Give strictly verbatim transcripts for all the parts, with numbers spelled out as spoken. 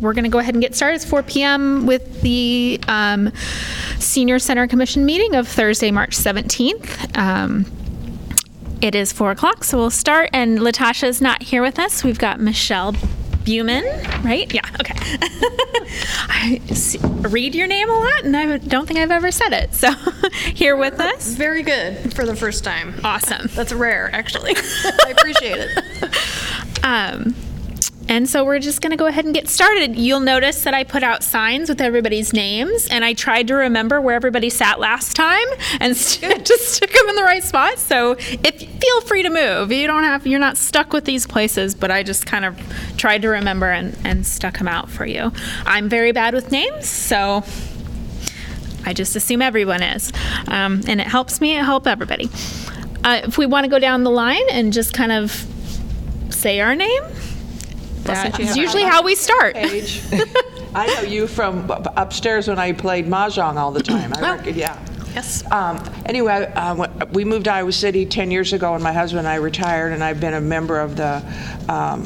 we're going to go ahead and get started. It's four p.m. with the um, Senior Center Commission meeting of Thursday, March seventeenth. Um, it is four o'clock, so we'll start. And Latasha is not here with us. We've got Michelle Buman, right? Yeah, okay. I see, read your name a lot, and I don't think I've ever said it. So here with us. Very good for the first time. Awesome. That's rare, actually. I appreciate it. Um, and so we're just going to go ahead and get started. You'll notice that I put out signs with everybody's names, and I tried to remember where everybody sat last time and st- just stick them in the right spot. So if feel free to move. You don't have, you're not stuck with these places, but I just kind of tried to remember and, and stuck them out for you. I'm very bad with names, so I just assume everyone is. Um, and it helps me, it helps everybody. Uh, if we want to go down the line and just kind of say our name. That's yeah, usually how we start. I know you from upstairs when I played mahjong all the time. I oh. reckon, yeah. Yes. Um, anyway, uh, we moved to Iowa City ten years ago, and my husband and I retired, and I've been a member of the um,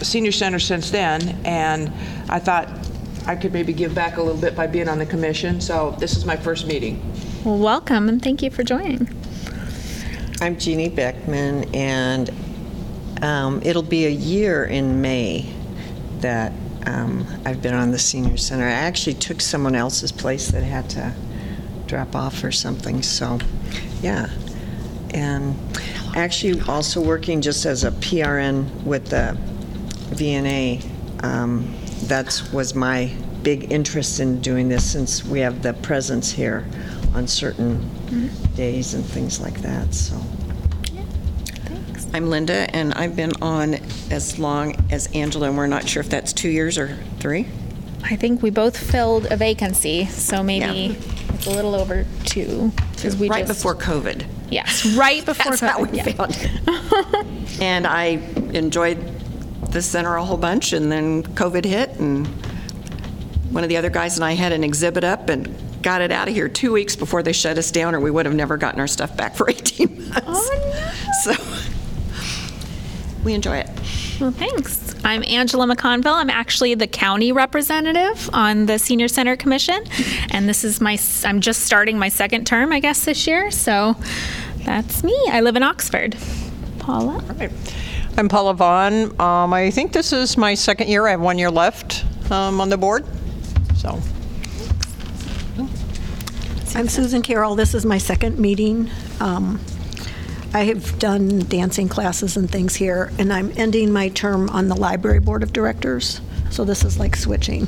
Senior Center since then. And I thought I could maybe give back a little bit by being on the commission. So this is my first meeting. Well, welcome, and thank you for joining. I'm Jeannie Beckman, and Um, it'll be a year in May that um, I've been on the Senior Center. I actually took someone else's place that had to drop off or something, so yeah. And actually also working just as a P R N with the V N A. Um, that was my big interest in doing this, since we have the presence here on certain mm-hmm. days and things like that. So. I'm Linda, and I've been on as long as Angela, and we're not sure if that's two years or three. I think we both filled a vacancy, so maybe yeah. it's a little over two. We right just, before COVID. Yes, right before that's COVID. That's how we yeah. And I enjoyed the center a whole bunch, and then COVID hit, and one of the other guys and I had an exhibit up and got it out of here two weeks before they shut us down, or we would have never gotten our stuff back for eighteen months. Oh, no. So. We enjoy it. Well, thanks. I'm Angela McConville. I'm actually the county representative on the Senior Center Commission, and this is my, I'm just starting my second term, I guess, this year, so that's me. I live in Oxford. Paula? Right. I'm Paula Vaughn. Um, I think this is my second year. I have one year left um, on the board, so. I'm Susan Carroll. This is my second meeting. Um, I have done dancing classes and things here, and I'm ending my term on the library board of directors. So this is like switching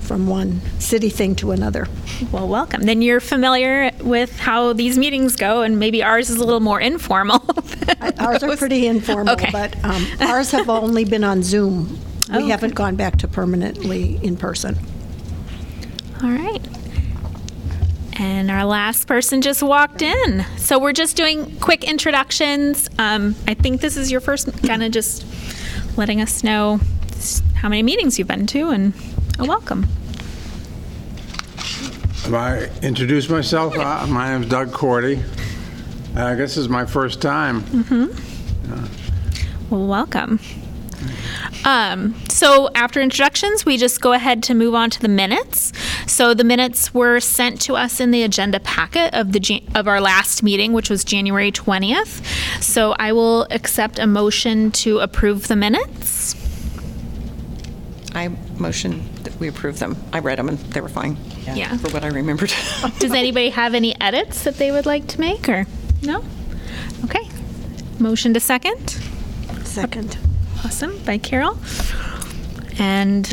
from one city thing to another. Well, welcome. Then you're familiar with how these meetings go, and maybe ours is a little more informal. Ours are pretty informal, okay. but um, ours have only been on Zoom. We oh, haven't okay. gone back to permanently in person. All right. And our last person just walked in. So we're just doing quick introductions. Um, I think this is your first, kind of just letting us know how many meetings you've been to, and a welcome. Have I introduced myself? Uh, my name is Doug Cordy. Uh, I guess this is my first time. Mm-hmm. Uh. Well, welcome. Um, so after introductions, we just go ahead to move on to the minutes. So the minutes were sent to us in the agenda packet of the of our last meeting, which was January twentieth. So I will accept a motion to approve the minutes. I motion that we approve them. I read them and they were fine. Yeah. yeah. For what I remembered. Does anybody have any edits that they would like to make, or no? Okay. Motion to second. Second. Awesome, by Carol. And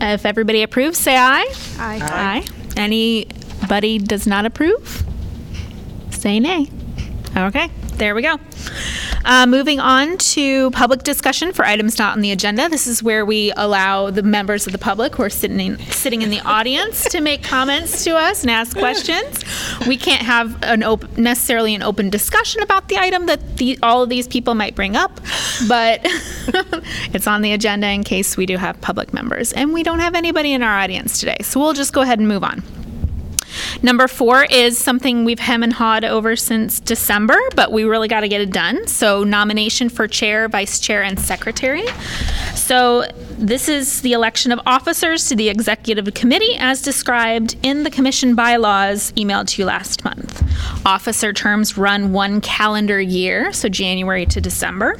if everybody approves, say aye. Aye. Aye. Aye. Anybody does not approve, say nay. Okay, there we go. Uh, moving on to public discussion for items not on the agenda. This is where we allow the members of the public who are sitting in, sitting in the audience to make comments to us and ask questions. We can't have an op- necessarily an open discussion about the item that the, all of these people might bring up, but it's on the agenda in case we do have public members. And we don't have anybody in our audience today, so we'll just go ahead and move on. Number four is something we've hem and hawed over since December, but we really got to get it done. So nomination for chair, vice chair, and secretary. So This is the election of officers to the executive committee as described in the commission bylaws emailed to you last month. Officer terms run one calendar year, so January to December.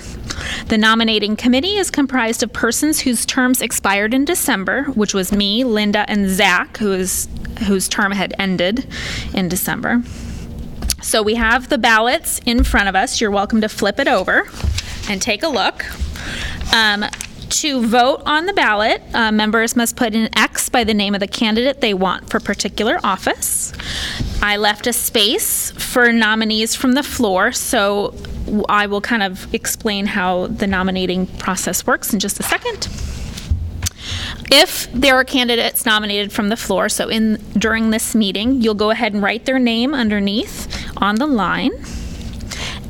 The nominating committee is comprised of persons whose terms expired in December, which was me, Linda, and Zach, who is, whose term had ended in December. So we have the ballots in front of us. You're welcome to flip it over and take a look. Um, to vote on the ballot, uh, members must put an X by the name of the candidate they want for particular office. I left a space for nominees from the floor, so I will kind of explain how the nominating process works in just a second. If there are candidates nominated from the floor, so in during this meeting, you'll go ahead and write their name underneath on the line.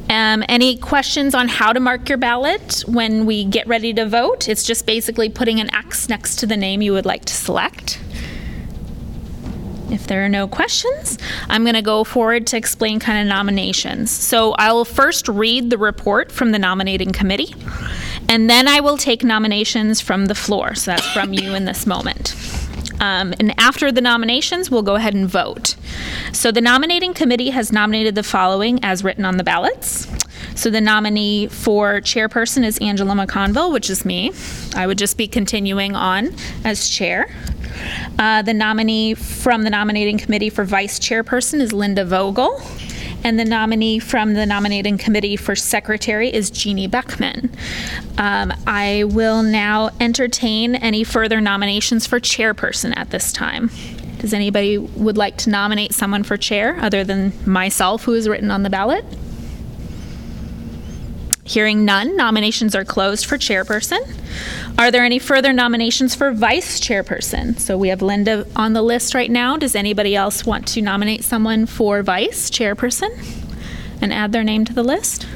Um, any questions on how to mark your ballot when we get ready to vote? It's just basically putting an X next to the name you would like to select. If there are no questions, I'm going to go forward to explain kind of nominations. So I'll first read the report from the nominating committee, and then I will take nominations from the floor. So that's from you in this moment. Um, and after the nominations, we'll go ahead and vote. So the nominating committee has nominated the following as written on the ballots. So the nominee for chairperson is Angela McConville, which is me. I would just be continuing on as chair. Uh, the nominee from the nominating committee for vice chairperson is Linda Vogel. And the nominee from the nominating committee for secretary is Jeannie Beckman. Um, I will now entertain any further nominations for chairperson at this time. Does anybody would like to nominate someone for chair other than myself, who is written on the ballot? Hearing none, nominations are closed for chairperson. Are there any further nominations for vice chairperson? So we have Linda on the list right now. Does anybody else want to nominate someone for vice chairperson and add their name to the list?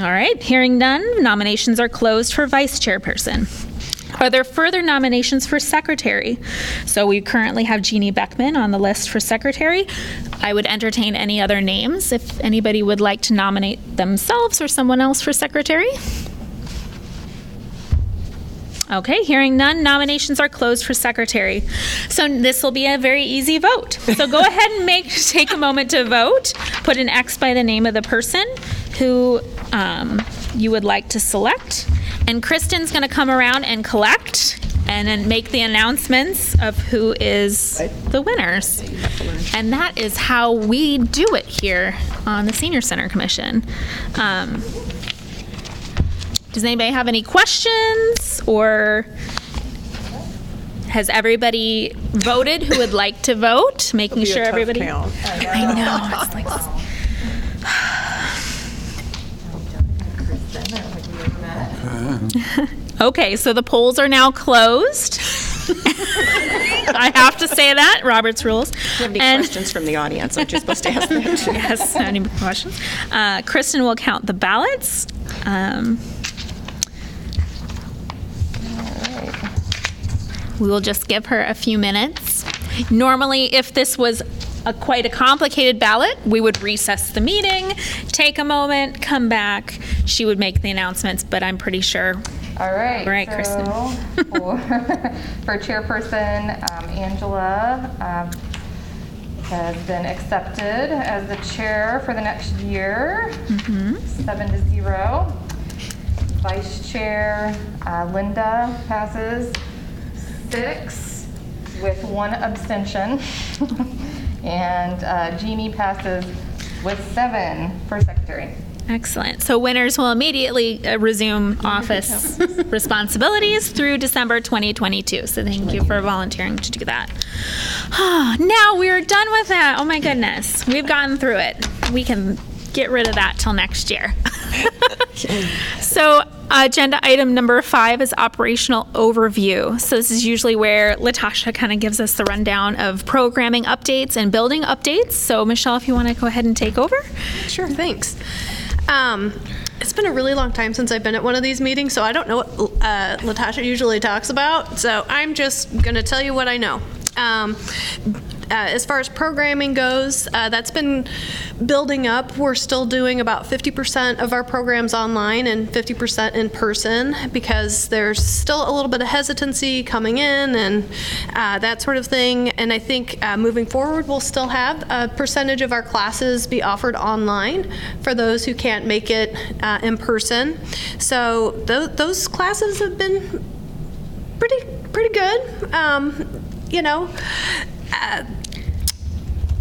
All right, hearing none, nominations are closed for vice chairperson. Are there further nominations for secretary? So we currently have Jeannie Beckman on the list for secretary. I would entertain any other names if anybody would like to nominate themselves or someone else for secretary. Okay, hearing none, nominations are closed for secretary. So this will be a very easy vote. So go ahead and make take a moment to vote. Put an X by the name of the person who um, you would like to select. And Kristen's gonna come around and collect and then make the announcements of who is the winners. And that is how we do it here on the Senior Center Commission. Um, does anybody have any questions, or has everybody voted who would like to vote? Making sure everybody. Count. I know. I know. It's like, okay, so the polls are now closed. I have to say that, Robert's rules. Do you have any and questions from the audience? Aren't you supposed to ask them? Yes, any questions? Uh, Kristen will count the ballots. Um, we will just give her a few minutes. Normally, if this was a quite a complicated ballot, we would recess the meeting, take a moment, come back. She would make the announcements, but I'm pretty sure. All right. All right, so Kristen. for, for chairperson, um, Angela um, has been accepted as the chair for the next year, mm-hmm. seven to zero. Vice chair, uh, Linda passes six with one abstention. And uh, Jeannie passes with seven for secretary. Excellent. So winners will immediately uh, resume office responsibilities through December twenty twenty-two. So thank you for volunteering to do that. Oh, now we're done with that. Oh my goodness. We've gotten through it. We can get rid of that till next year. So agenda item number five is operational overview. So this is usually where Latasha kind of gives us the rundown of programming updates and building updates. So Michelle, if you want to go ahead and take over. Sure, thanks. Um, it's been a really long time since I've been at one of these meetings, so I don't know what uh, Latasha usually talks about. So I'm just going to tell you what I know. Um, Uh, as far as programming goes, uh, that's been building up. We're still doing about fifty percent of our programs online and fifty percent in person because there's still a little bit of hesitancy coming in and uh, that sort of thing. And I think uh, moving forward, we'll still have a percentage of our classes be offered online for those who can't make it uh, in person. So th- those classes have been pretty pretty good. Um, you know, uh,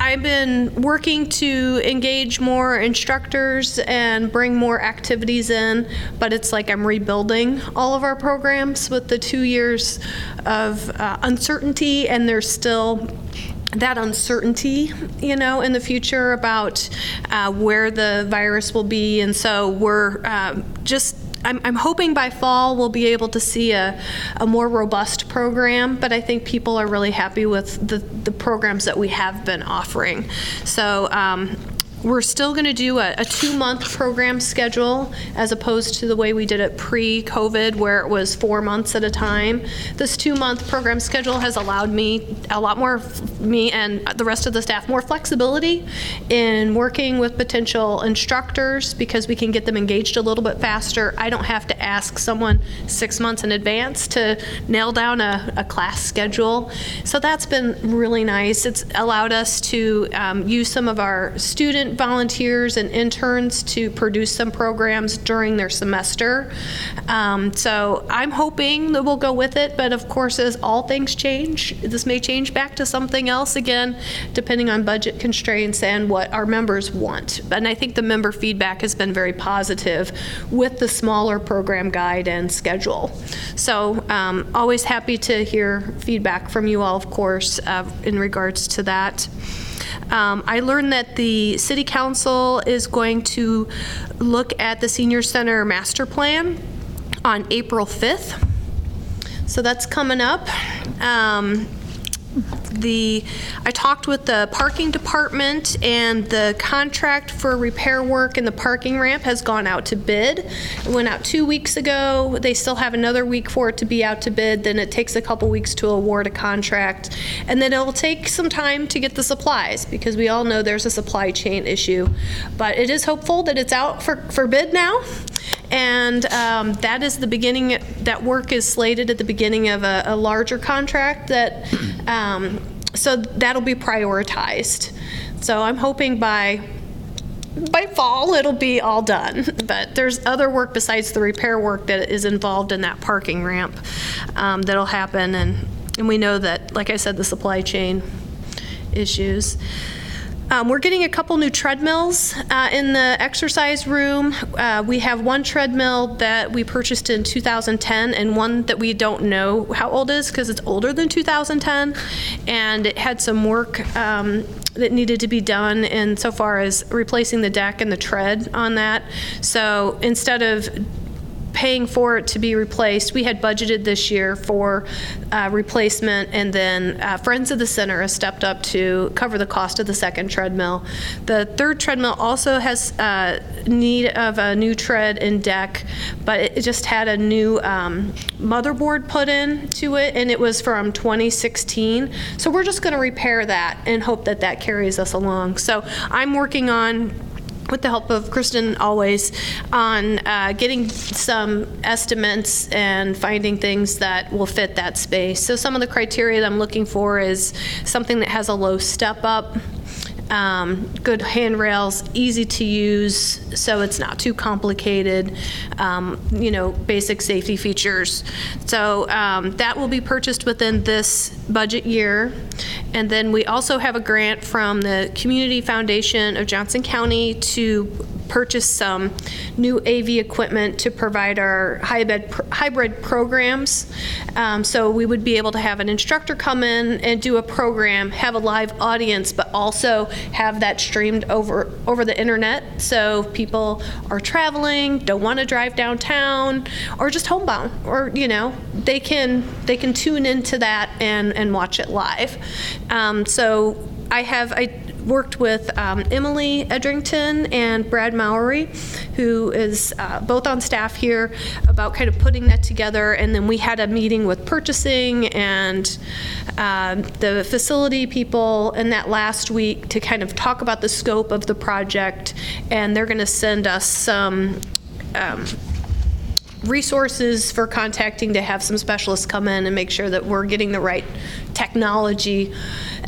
I've been working to engage more instructors and bring more activities in, but it's like I'm rebuilding all of our programs with the two years of uh, uncertainty, and there's still that uncertainty, you know, in the future about uh, where the virus will be. And so we're uh, just I'm, I'm hoping by fall we'll be able to see a, a more robust program, but I think people are really happy with the, the programs that we have been offering. So um, we're still going to do a, a two-month program schedule as opposed to the way we did it pre-COVID where it was four months at a time. This two-month program schedule has allowed me a lot more, me and the rest of the staff, more flexibility in working with potential instructors because we can get them engaged a little bit faster. I don't have to ask someone six months in advance to nail down a, a class schedule. So that's been really nice. It's allowed us to um, use some of our student volunteers and interns to produce some programs during their semester. Um, so I'm hoping that we'll go with it, but of course, as all things change, this may change back to something else again, depending on budget constraints and what our members want. And I think the member feedback has been very positive with the smaller program guide and schedule. So um, always happy to hear feedback from you all, of course, uh, in regards to that. Um, I learned that the City Council is going to look at the Senior Center Master Plan on April fifth. So that's coming up. Um, the I talked with the parking department, and the contract for repair work in the parking ramp has gone out to bid. It went out two weeks ago. They still have another week for it to be out to bid. Then it takes a couple weeks to award a contract, and then it'll take some time to get the supplies because we all know there's a supply chain issue. But it is hopeful that it's out for, for bid now. And um, that is the beginning, that work is slated at the beginning of a, a larger contract that, um, so that'll be prioritized. So I'm hoping by by fall it'll be all done, but there's other work besides the repair work that is involved in that parking ramp um, that'll happen. And, and we know that, like I said, the supply chain issues. Um, we're getting a couple new treadmills uh, in the exercise room. Uh, we have one treadmill that we purchased in two thousand ten and one that we don't know how old is because it's older than two thousand ten, and it had some work um, that needed to be done in so far as replacing the deck and the tread on that. So instead of paying for it to be replaced, we had budgeted this year for uh, replacement, and then uh, Friends of the Center has stepped up to cover the cost of the second treadmill. The third treadmill also has uh, need of a new tread and deck, but it just had a new um, motherboard put in to it, and it was from twenty sixteen. So we're just going to repair that and hope that that carries us along. So I'm working on, with the help of Kristen always, on uh, getting some estimates and finding things that will fit that space. So some of the criteria that I'm looking for is something that has a low step up, um, good handrails, easy to use so it's not too complicated, um, you know, basic safety features. So um, that will be purchased within this budget year. And then we also have a grant from the Community Foundation of Johnson County to purchase some new A V equipment to provide our hybrid, hybrid programs. Um, so we would be able to have an instructor come in and do a program, have a live audience, but also have that streamed over, over the internet. So if people are traveling, don't want to drive downtown, or just homebound, or, you know, they can they can tune into that and, and watch it live. Um, so I have I worked with um, Emily Edrington and Brad Mowery, who is uh, both on staff here, about kind of putting that together. And then we had a meeting with purchasing and um, the facility people in that last week to kind of talk about the scope of the project. And they're going to send us some um, resources for contacting to have some specialists come in and make sure that we're getting the right technology.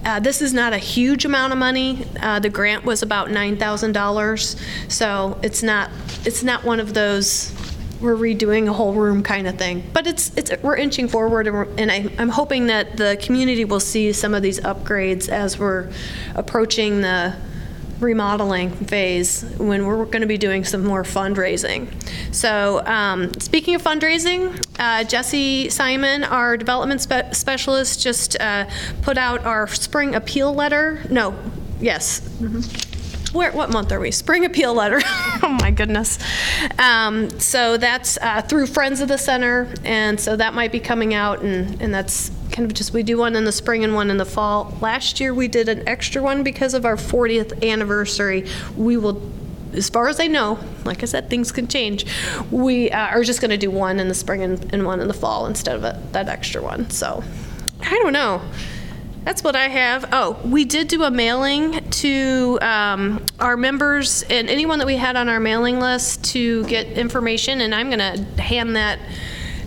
Uh, this is not a huge amount of money. Uh, the grant was about nine thousand dollars, so it's not it's not one of those we're redoing a whole room kind of thing. But it's it's we're inching forward, and, we're, and I, I'm hoping that the community will see some of these upgrades as we're approaching the remodeling phase, when we're going to be doing some more fundraising. So um, speaking of fundraising, uh, Jesse Simon, our development spe- specialist, just uh, put out our spring appeal letter. No, yes. Mm-hmm. Where, what month are we? Spring appeal letter. Oh my goodness. Um, so that's uh, through Friends of the Center, and so that might be coming out, and, and that's kind of just, we do one in the spring and one in the fall. Last year we did an extra one because of our fortieth anniversary. We will, as far as I know, like I said, things can change. We uh, are just going to do one in the spring and, and one in the fall instead of a, that extra one. So I don't know. That's what I have. Oh, we did do a mailing to um, our members and anyone that we had on our mailing list to get information, and I'm going to hand that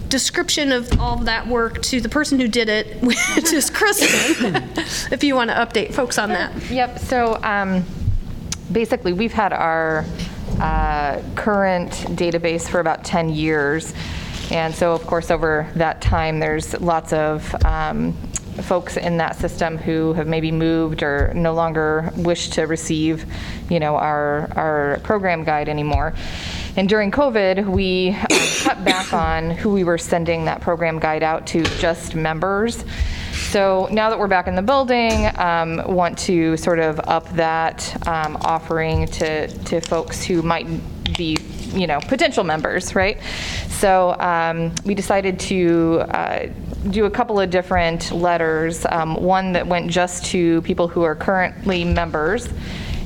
description of all of that work to the person who did it, which is Kristen, if you want to update folks on that. Yep, so um, basically we've had our uh, current database for about ten years, and so of course over that time there's lots of um, folks in that system who have maybe moved or no longer wish to receive, you know, our our program guide anymore. And during COVID, we uh, cut back on who we were sending that program guide out to, just members. So now that we're back in the building, um, want to sort of up that um, offering to to folks who might be, you know, potential members, right? So um, we decided to uh, do a couple of different letters, um, one that went just to people who are currently members,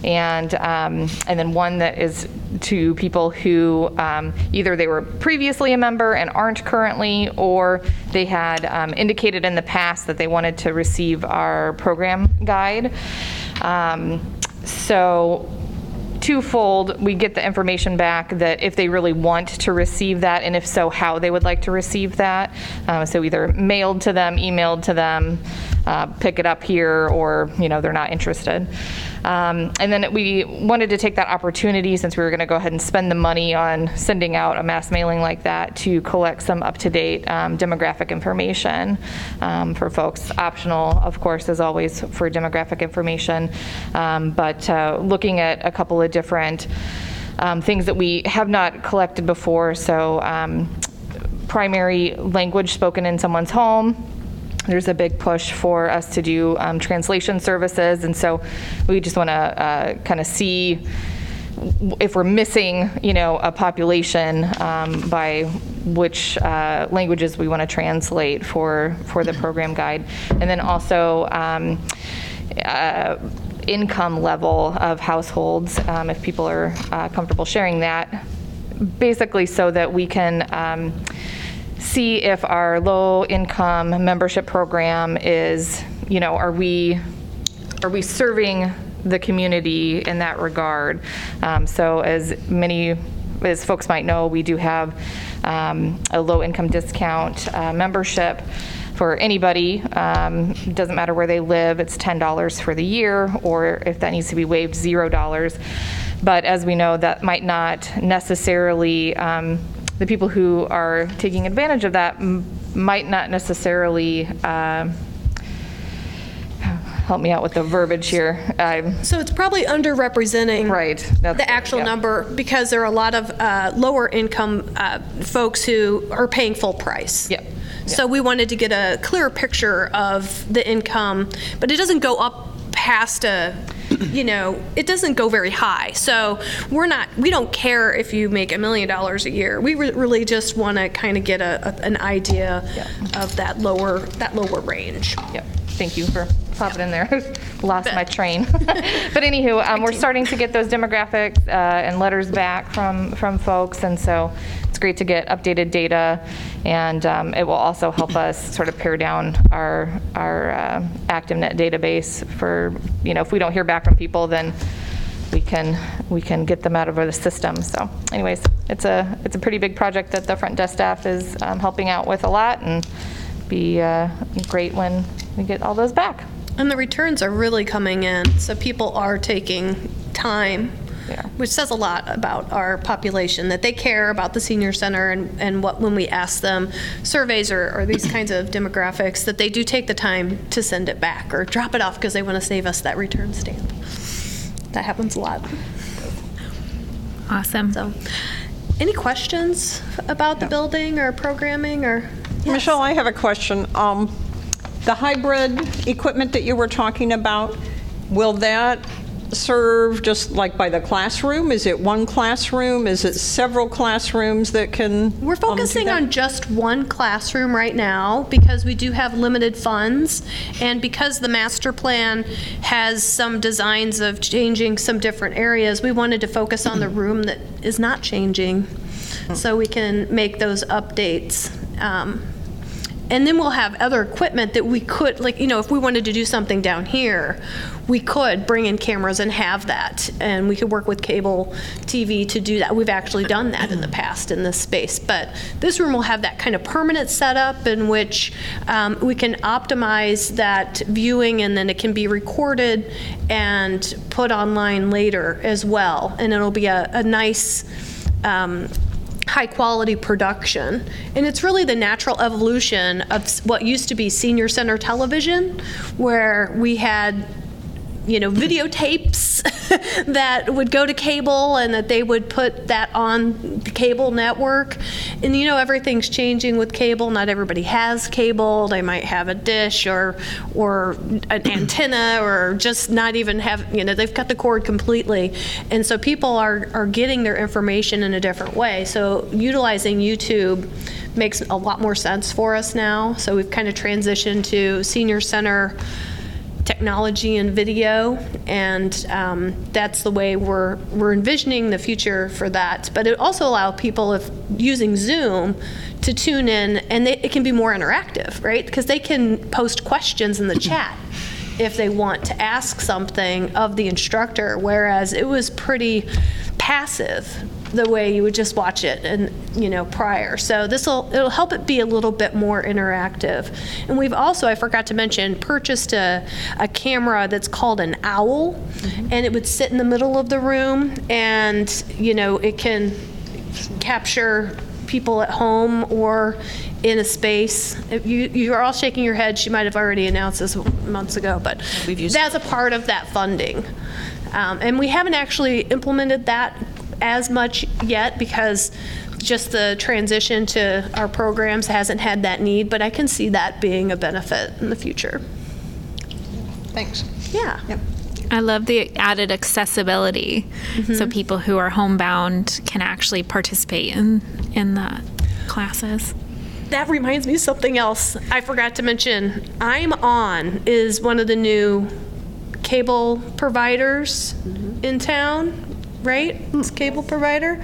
and um, and then one that is to people who um, either they were previously a member and aren't currently, or they had um, indicated in the past that they wanted to receive our program guide. Um, so twofold, we get the information back that if they really want to receive that, and if so, how they would like to receive that. Uh, so either mailed to them, emailed to them, uh, pick it up here, or, you know, they're not interested. Um, and then we wanted to take that opportunity, since we were going to go ahead and spend the money on sending out a mass mailing like that, to collect some up-to-date um, demographic information um, for folks. Optional, of course, as always, for demographic information, um, but uh, looking at a couple of different um, things that we have not collected before. So um, primary language spoken in someone's home. There's a big push for us to do um, translation services, and so we just want to uh, kind of see if we're missing, you know, a population um, by which uh, languages we want to translate for for the program guide, and then also um, uh, income level of households, um, if people are uh, comfortable sharing that, basically, so that we can Um, see if our low income membership program is, you know, are we are we serving the community in that regard? Um, so as many as folks might know, we do have um, a low income discount uh, membership for anybody. Um, it doesn't matter where they live, it's ten dollars for the year, or if that needs to be waived, zero dollars. But as we know, that might not necessarily um, the people who are taking advantage of that m- might not necessarily, uh, help me out with the verbiage here. Um, so it's probably underrepresenting right. That's the actual yeah. number, because there are a lot of uh, lower income uh, folks who are paying full price. Yep. Yep. So we wanted to get a clearer picture of the income, but it doesn't go up past a, you know, it doesn't go very high. So we're not, we don't care if you make a million dollars a year. We re- really just want to kind of get a, a, an idea yeah. of that lower, that lower range. Yep. Thank you for pop it in there. Lost my train. But anywho, um, we're starting to get those demographics uh, and letters back from, from folks, and so it's great to get updated data, and um, it will also help us sort of pare down our our uh, ActiveNet database for, you know, if we don't hear back from people, then we can we can get them out of the system. So anyways, it's a it's a pretty big project that the front desk staff is um, helping out with a lot, and be uh, great when we get all those back. And the returns are really coming in, so people are taking time, yeah. which says a lot about our population, that they care about the senior center and, and what when we ask them surveys or, or these kinds of demographics, that they do take the time to send it back or drop it off because they want to save us that return stamp. That happens a lot. Awesome. So, any questions about yeah. the building or programming or? Yes. Michelle, I have a question. Um, the hybrid equipment that you were talking about, will that serve just like by the classroom? Is it one classroom? Is it several classrooms that can? We're focusing um, on just one classroom right now because we do have limited funds, and because the master plan has some designs of changing some different areas, we wanted to focus on the room that is not changing so we can make those updates. Um, And then we'll have other equipment that we could, like, you know, if we wanted to do something down here, we could bring in cameras and have that. And we could work with cable T V to do that. We've actually done that in the past in this space. But this room will have that kind of permanent setup in which um, we can optimize that viewing, and then it can be recorded and put online later as well. And it'll be a, a nice, um, high quality production. And it's really the natural evolution of what used to be senior center television, where we had, you know, videotapes that would go to cable, and that they would put that on the cable network. And, you know, everything's changing with cable. Not everybody has cable. They might have a dish or or an antenna, or just not even have, you know, they've cut the cord completely. And so people are, are getting their information in a different way. So utilizing YouTube makes a lot more sense for us now. So we've kind of transitioned to senior center technology and video, and um, that's the way we're we're envisioning the future for that. But it also allows people, if using Zoom, to tune in, and they, it can be more interactive, right? Because they can post questions in the chat if they want to ask something of the instructor, whereas it was pretty passive the way you would just watch it, and, you know, prior. So this will it'll help it be a little bit more interactive. And we've also, I forgot to mention, purchased a, a camera that's called an owl, mm-hmm. and it would sit in the middle of the room, and, you know, it can capture people at home or in a space. You, you're all shaking your head. She might have already announced this months ago, but we've used that's a part of that funding. Um, and we haven't actually implemented that as much yet because just the transition to our programs hasn't had that need, but I can see that being a benefit in the future. Thanks. Yeah. Yep. I love the added accessibility, mm-hmm. so people who are homebound can actually participate in, in the classes. That reminds me of something else I forgot to mention. I'm On is one of the new cable providers mm-hmm. in town. Right? It's cable provider.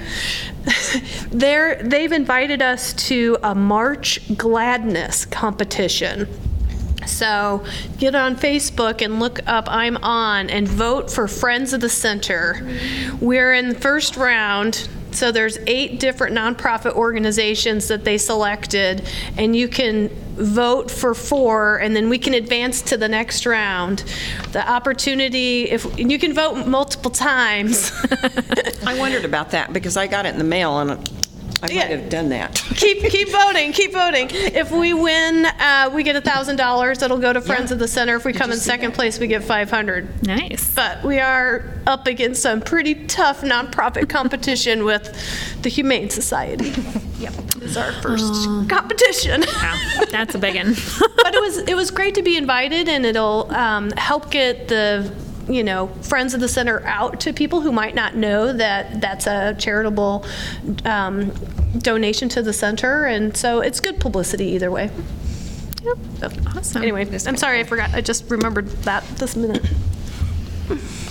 They're, they've invited us to a March Gladness competition. So get on Facebook and look up I'm On and vote for Friends of the Center. We're in the first round. So there's eight different nonprofit organizations that they selected, and you can vote for four, and then we can advance to the next round. The opportunity, if and you can vote multiple times. I wondered about that because I got it in the mail, and I yeah. might have done that. Keep keep voting, keep voting. If we win, uh, we get one thousand dollars. That'll go to Friends yeah. of the Center. If we Did come in second that? place, we get five hundred dollars. Nice. But we are up against some pretty tough nonprofit competition with the Humane Society. Yep, it's our first uh, competition. Wow, that's a big one. But it was it was great to be invited, and it'll um, help get the, you know, Friends of the Center out to people who might not know that that's a charitable um, donation to the center. And so it's good publicity either way. Yep. That's awesome. Anyway, I'm sorry, I forgot. I just remembered that this minute.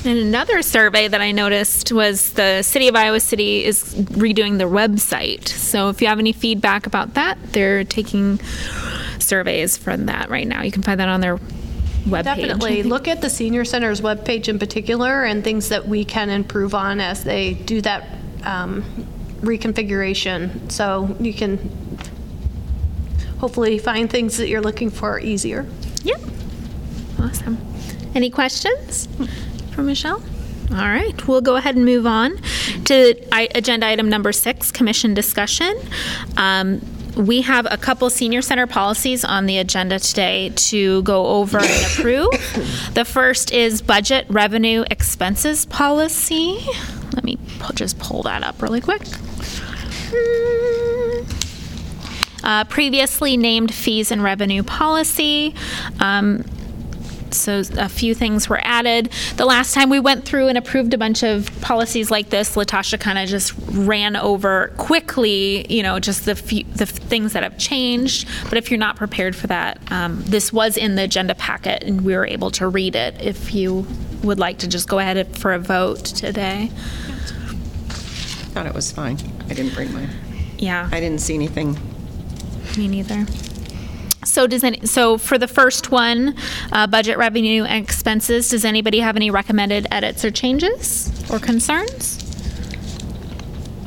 And another survey that I noticed was the City of Iowa City is redoing their website. So if you have any feedback about that, they're taking surveys from that right now. You can find that on their webpage. Definitely. Look at the Senior Center's webpage in particular and things that we can improve on as they do that um, reconfiguration. So you can hopefully find things that you're looking for easier. Yep. Awesome. Any questions for Michelle? All right, we'll go ahead and move on to I- agenda item number six, commission discussion. Um, we have a couple senior center policies on the agenda today to go over and approve. The first is budget revenue expenses policy. Let me po- just pull that up really quick. Uh, previously named fees and revenue policy. Um, So a few things were added. The last time we went through and approved a bunch of policies like this, Latasha kind of just ran over quickly, you know, just the few, the things that have changed. But if you're not prepared for that, um, this was in the agenda packet and we were able to read it. If you would like to just go ahead for a vote today. I thought it was fine. I didn't bring mine. Yeah. I didn't see anything. Me neither. So does any, so for the first one, uh, budget revenue and expenses, does anybody have any recommended edits or changes or concerns?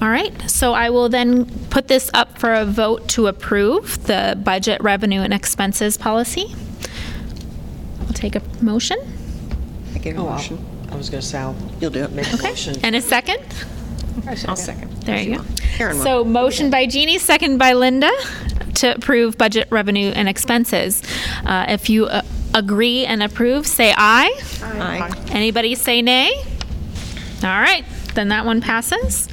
All right, so I will then put this up for a vote to approve the budget revenue and expenses policy. I'll take a motion. I gave a oh, motion. I'll, I was going to say, I'll, you'll do it. Make okay. a motion. And a second? I'll second. There you go. Karen, so motion by Jeannie, second by Linda to approve budget revenue and expenses. Uh, if you uh, agree and approve, say aye. Aye. Aye. Anybody say nay? All right, then that one passes.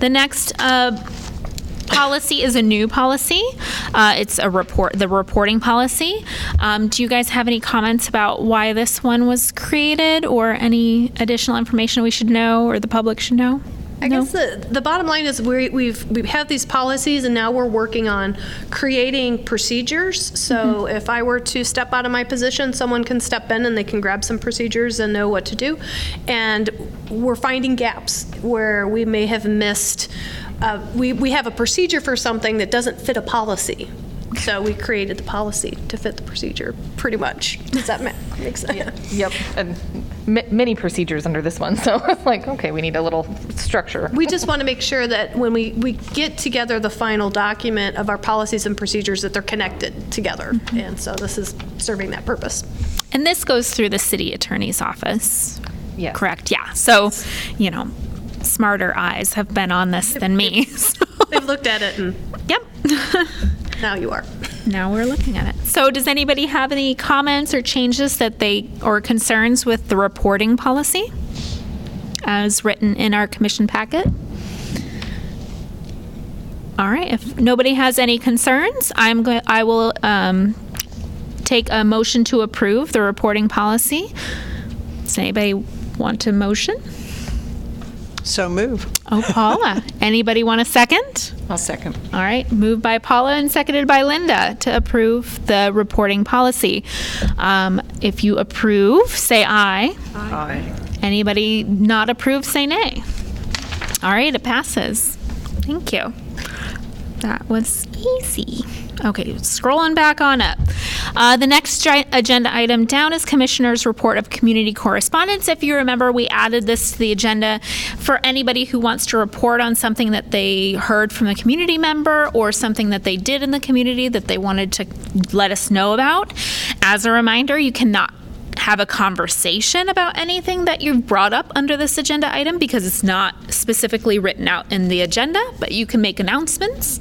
The next uh, policy is a new policy. Uh, it's a report, the reporting policy. Um, do you guys have any comments about why this one was created or any additional information we should know or the public should know? I no. guess the, the bottom line is we, we've we have these policies and now we're working on creating procedures. So mm-hmm. if I were to step out of my position, someone can step in and they can grab some procedures and know what to do. And we're finding gaps where we may have missed. Uh, we, we have a procedure for something that doesn't fit a policy. So we created the policy to fit the procedure, pretty much. Does that make sense? Yeah. Yep. And m- many procedures under this one. So it's like, okay, we need a little structure. We just want to make sure that when we, we get together the final document of our policies and procedures that they're connected together. Mm-hmm. And so this is serving that purpose. And this goes through the city attorney's office. Yeah. Correct. Yeah. So, you know, smarter eyes have been on this they've, than me. They've, so. They've looked at it and. Yep. Now you are. Now we're looking at it. So does anybody have any comments or changes that they or concerns with the reporting policy as written in our commission packet? All right. If nobody has any concerns, I'm going. I will um, take a motion to approve the reporting policy. Does anybody want a motion? So move. Oh, Paula. Anybody want a second? I'll second. All right. Moved by Paula and seconded by Linda to approve the reporting policy. Um, if you approve, say aye. Aye. Anybody not approve, say nay. All right. It passes. Thank you. That was easy. Okay, scrolling back on up. Uh, the next gi- agenda item down is Commissioner's Report of Community Correspondence. If you remember, we added this to the agenda for anybody who wants to report on something that they heard from a community member or something that they did in the community that they wanted to let us know about. As a reminder, you cannot have a conversation about anything that you've brought up under this agenda item because it's not specifically written out in the agenda, but you can make announcements.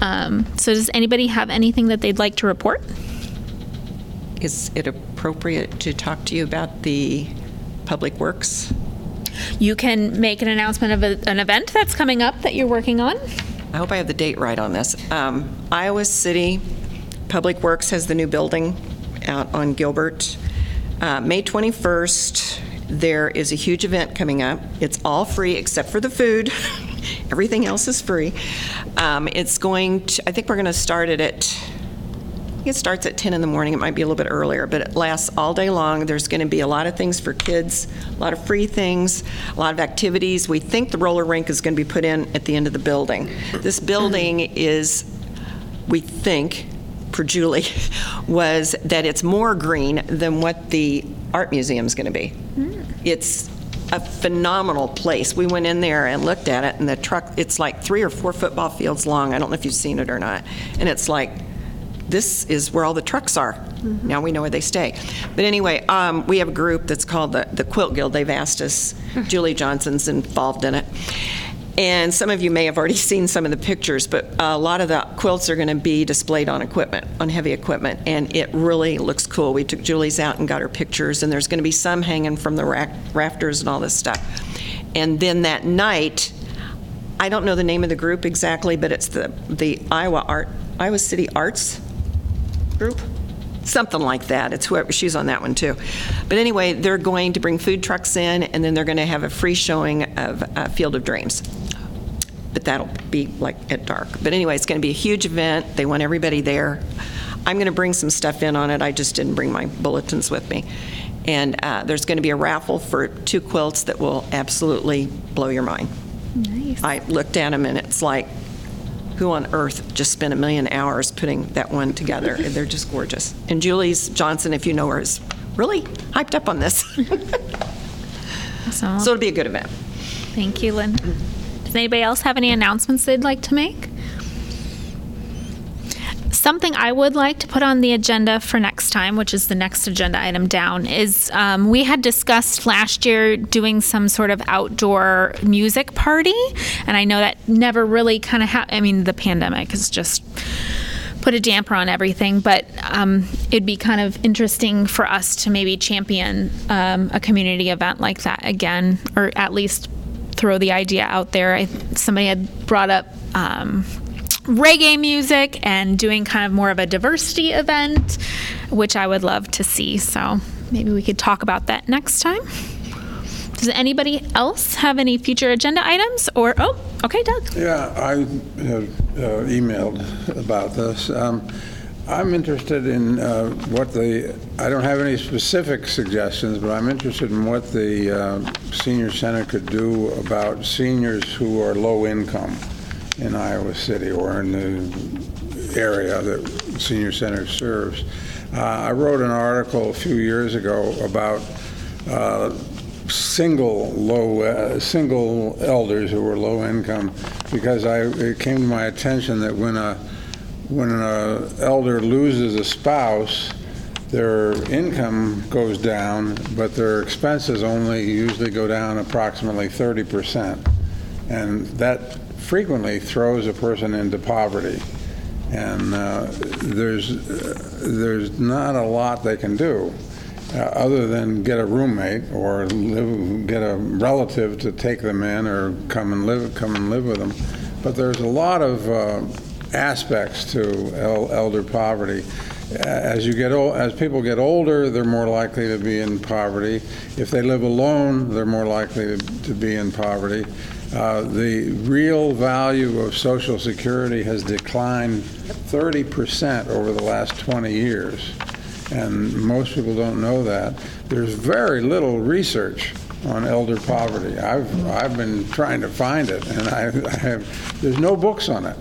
Um, so does anybody have anything that they'd like to report? Is it appropriate to talk to you about the public works? You can make an announcement of a, an event that's coming up that you're working on. I hope I have the date right on this. Um, Iowa City Public Works has the new building out on Gilbert. Uh, May twenty-first, there is a huge event coming up. It's all free except for the food. Everything else is free. Um, it's going to, I think we're going to start it at think it starts at ten in the morning. It might be a little bit earlier, but it lasts all day long. There's going to be a lot of things for kids, a lot of free things, a lot of activities. We think the roller rink is going to be put in at the end of the building. This building is, we think, per Julie, was that it's more green than what the art museum is going to be. Mm. It's a phenomenal place. We went in there and looked at it, and the truck, it's like three or four football fields long. I don't know if you've seen it or not. And it's like, this is where all the trucks are. Mm-hmm. Now we know where they stay. But anyway, um, we have a group that's called the, the Quilt Guild. They've asked us. Julie Johnson's involved in it. And some of you may have already seen some of the pictures, but a lot of the quilts are going to be displayed on equipment, on heavy equipment, and it really looks cool. We took Julie's out and got her pictures, and there's going to be some hanging from the rack, rafters and all this stuff. And then that night, I don't know the name of the group exactly, but it's the, the Iowa Art, Iowa City Arts Group. Something like that. It's whoever, she's on that one too. But anyway, they're going to bring food trucks in, and then they're going to have a free showing of uh, Field of Dreams. But that'll be like at dark. But anyway, it's going to be a huge event. They want everybody there. I'm going to bring some stuff in on it. I just didn't bring my bulletins with me. And uh, there's going to be a raffle for two quilts that will absolutely blow your mind. Nice. I looked at them, and it's like, who on earth just spent a million hours putting that one together? They're just gorgeous. And Julie's Johnson, if you know her, is really hyped up on this. Awesome. So it'll be a good event. Thank you, Lynn. Does anybody else have any announcements they'd like to make? Something I would like to put on the agenda for next time, which is the next agenda item down, is um, we had discussed last year doing some sort of outdoor music party. And I know that never really kind of happened. I mean, the pandemic has just put a damper on everything, but um, it'd be kind of interesting for us to maybe champion um, a community event like that again, or at least throw the idea out there. I, somebody had brought up um, reggae music and doing kind of more of a diversity event, which I would love to see. So maybe we could talk about that next time. Does anybody else have any future agenda items? Or, oh, okay, Doug. Yeah, I have uh, emailed about this. Um, I'm interested in uh, what the, I don't have any specific suggestions, but I'm interested in what the uh, Senior Center could do about seniors who are low income in Iowa City or in the area that Senior Center serves. Uh, I wrote an article a few years ago about uh, single low, uh, single elders who were low income, because I, it came to my attention that when a when an elder loses a spouse, their income goes down, but their expenses only usually go down approximately thirty percent. And that frequently throws a person into poverty. And uh, there's, uh, there's not a lot they can do uh, other than get a roommate or live, get a relative to take them in or come and live, come and live with them. But there's a lot of uh, aspects to elder poverty. As you get old, as people get older, they're more likely to be in poverty. If they live alone, they're more likely to, to be in poverty. Uh, the real value of Social Security has declined thirty percent over the last twenty years, and most people don't know that. There's very little research on elder poverty. I've I've been trying to find it, and I, I have. There's no books on it.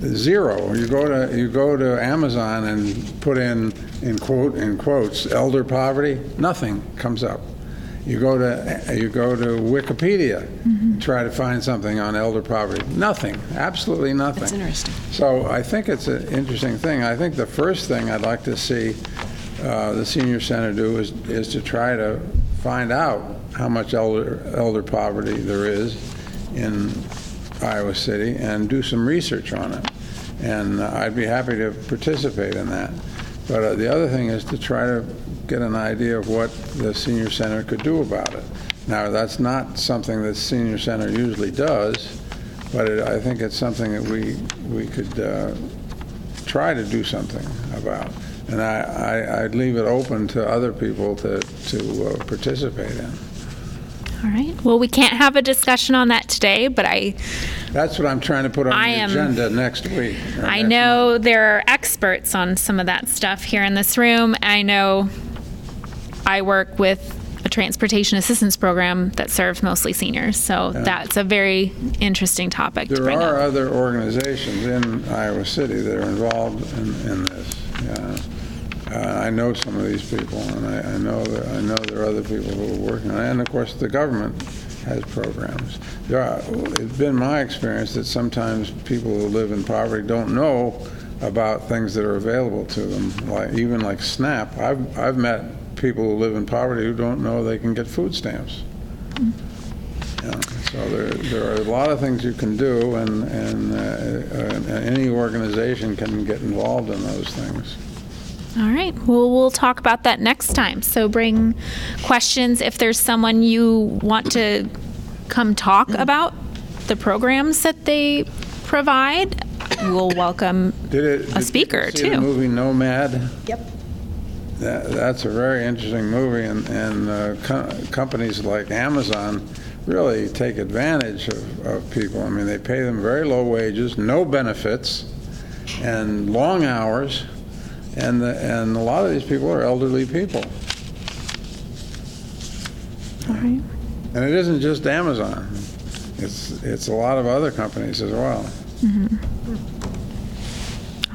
Zero. You go to you go to Amazon and put in in quote in quotes elder poverty. Nothing comes up. You go to you go to Wikipedia, mm-hmm. try to find something on elder poverty. Nothing. Absolutely nothing. That's interesting. So I think it's an interesting thing. I think the first thing I'd like to see uh, the Senior Center do is is to try to find out how much elder elder poverty there is in Iowa City and do some research on it, and uh, I'd be happy to participate in that. But uh, the other thing is to try to get an idea of what the Senior Center could do about it. Now, that's not something that Senior Center usually does, but it, I think it's something that we we could uh, try to do something about, and I, I, I'd leave it open to other people to, to uh, participate in. All right. Well, we can't have a discussion on that today, but I That's what I'm trying to put on I the am, agenda next week. I next know month. There are experts on some of that stuff here in this room. I know I work with a transportation assistance program that serves mostly seniors, so yeah. that's a very interesting topic there to bring up. There are other organizations in Iowa City that are involved in, in this. Yeah. Uh, I know some of these people, and I, I know that I know there are other people who are working on it. And of course, the government has programs. There are, it's been my experience that sometimes people who live in poverty don't know about things that are available to them, like even like SNAP. I've I've met people who live in poverty who don't know they can get food stamps. Mm-hmm. Yeah, so there there are a lot of things you can do, and and, uh, uh, and any organization can get involved in those things. All right. Well, we'll talk about that next time. So bring questions if there's someone you want to come talk about the programs that they provide. We'll welcome did it, a speaker did you see too. The movie Nomad. Yep. That, that's a very interesting movie, and and uh, com- companies like Amazon really take advantage of, of people. I mean, they pay them very low wages, no benefits, and long hours. And the, and a lot of these people are elderly people. All right. And it isn't just Amazon. It's it's a lot of other companies as well. Mm-hmm.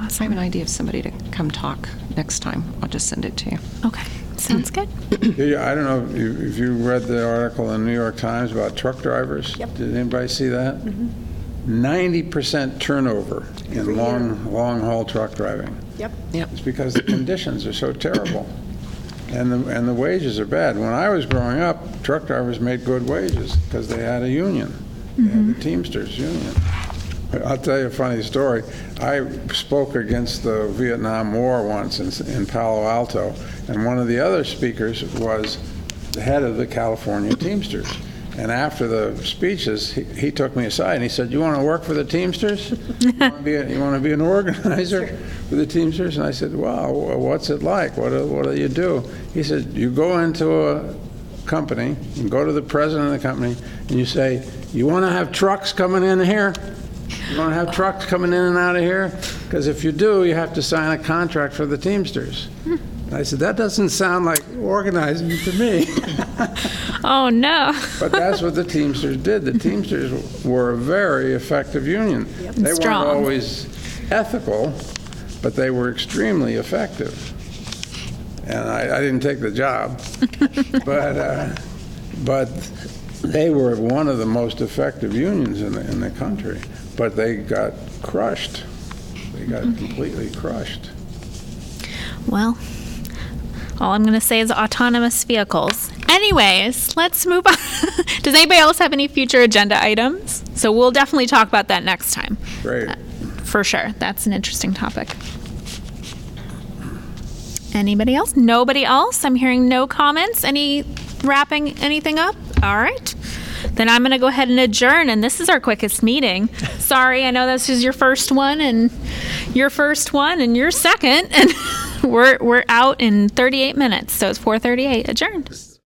Awesome. I have an idea of somebody to come talk next time. I'll just send it to you. Okay. Sounds good. I don't know if you, if you read the article in the New York Times about truck drivers. Yep. Did anybody see that? Mm-hmm. ninety percent turnover in long, long-haul truck driving. Yep. Yep. It's because the conditions are so terrible, and the and the wages are bad. When I was growing up, truck drivers made good wages because they had a union, mm-hmm. they had the Teamsters Union. I'll tell you a funny story. I spoke against the Vietnam War once in, in Palo Alto, and one of the other speakers was the head of the California Teamsters. And after the speeches, he, he took me aside and he said, "You want to work for the Teamsters? You want to be, a, you want to be an organizer sure. for the Teamsters?" And I said, "Wow, what's it like? What do, what do you do?" He said, "You go into a company and go to the president of the company and you say, 'You want to have trucks coming in here? You want to have trucks coming in and out of here? Because if you do, you have to sign a contract for the Teamsters.'" I said, "That doesn't sound like organizing to me." Oh, no. But that's what the Teamsters did. The Teamsters were a very effective union. Yep. They Strong. weren't always ethical, but they were extremely effective. And I, I didn't take the job. but uh, but they were one of the most effective unions in the, in the country. But they got crushed. They got mm-hmm. completely crushed. Well... all I'm going to say is autonomous vehicles. Anyways, let's move on. Does anybody else have any future agenda items? So we'll definitely talk about that next time. Great. Uh, for sure. That's an interesting topic. Anybody else? Nobody else? I'm hearing no comments. Any wrapping anything up? All right. Then I'm going to go ahead and adjourn, and this is our quickest meeting. Sorry, I know this is your first one, and your first one, and your second, and we're we're out in thirty-eight minutes, so it's four thirty-eight. Adjourned.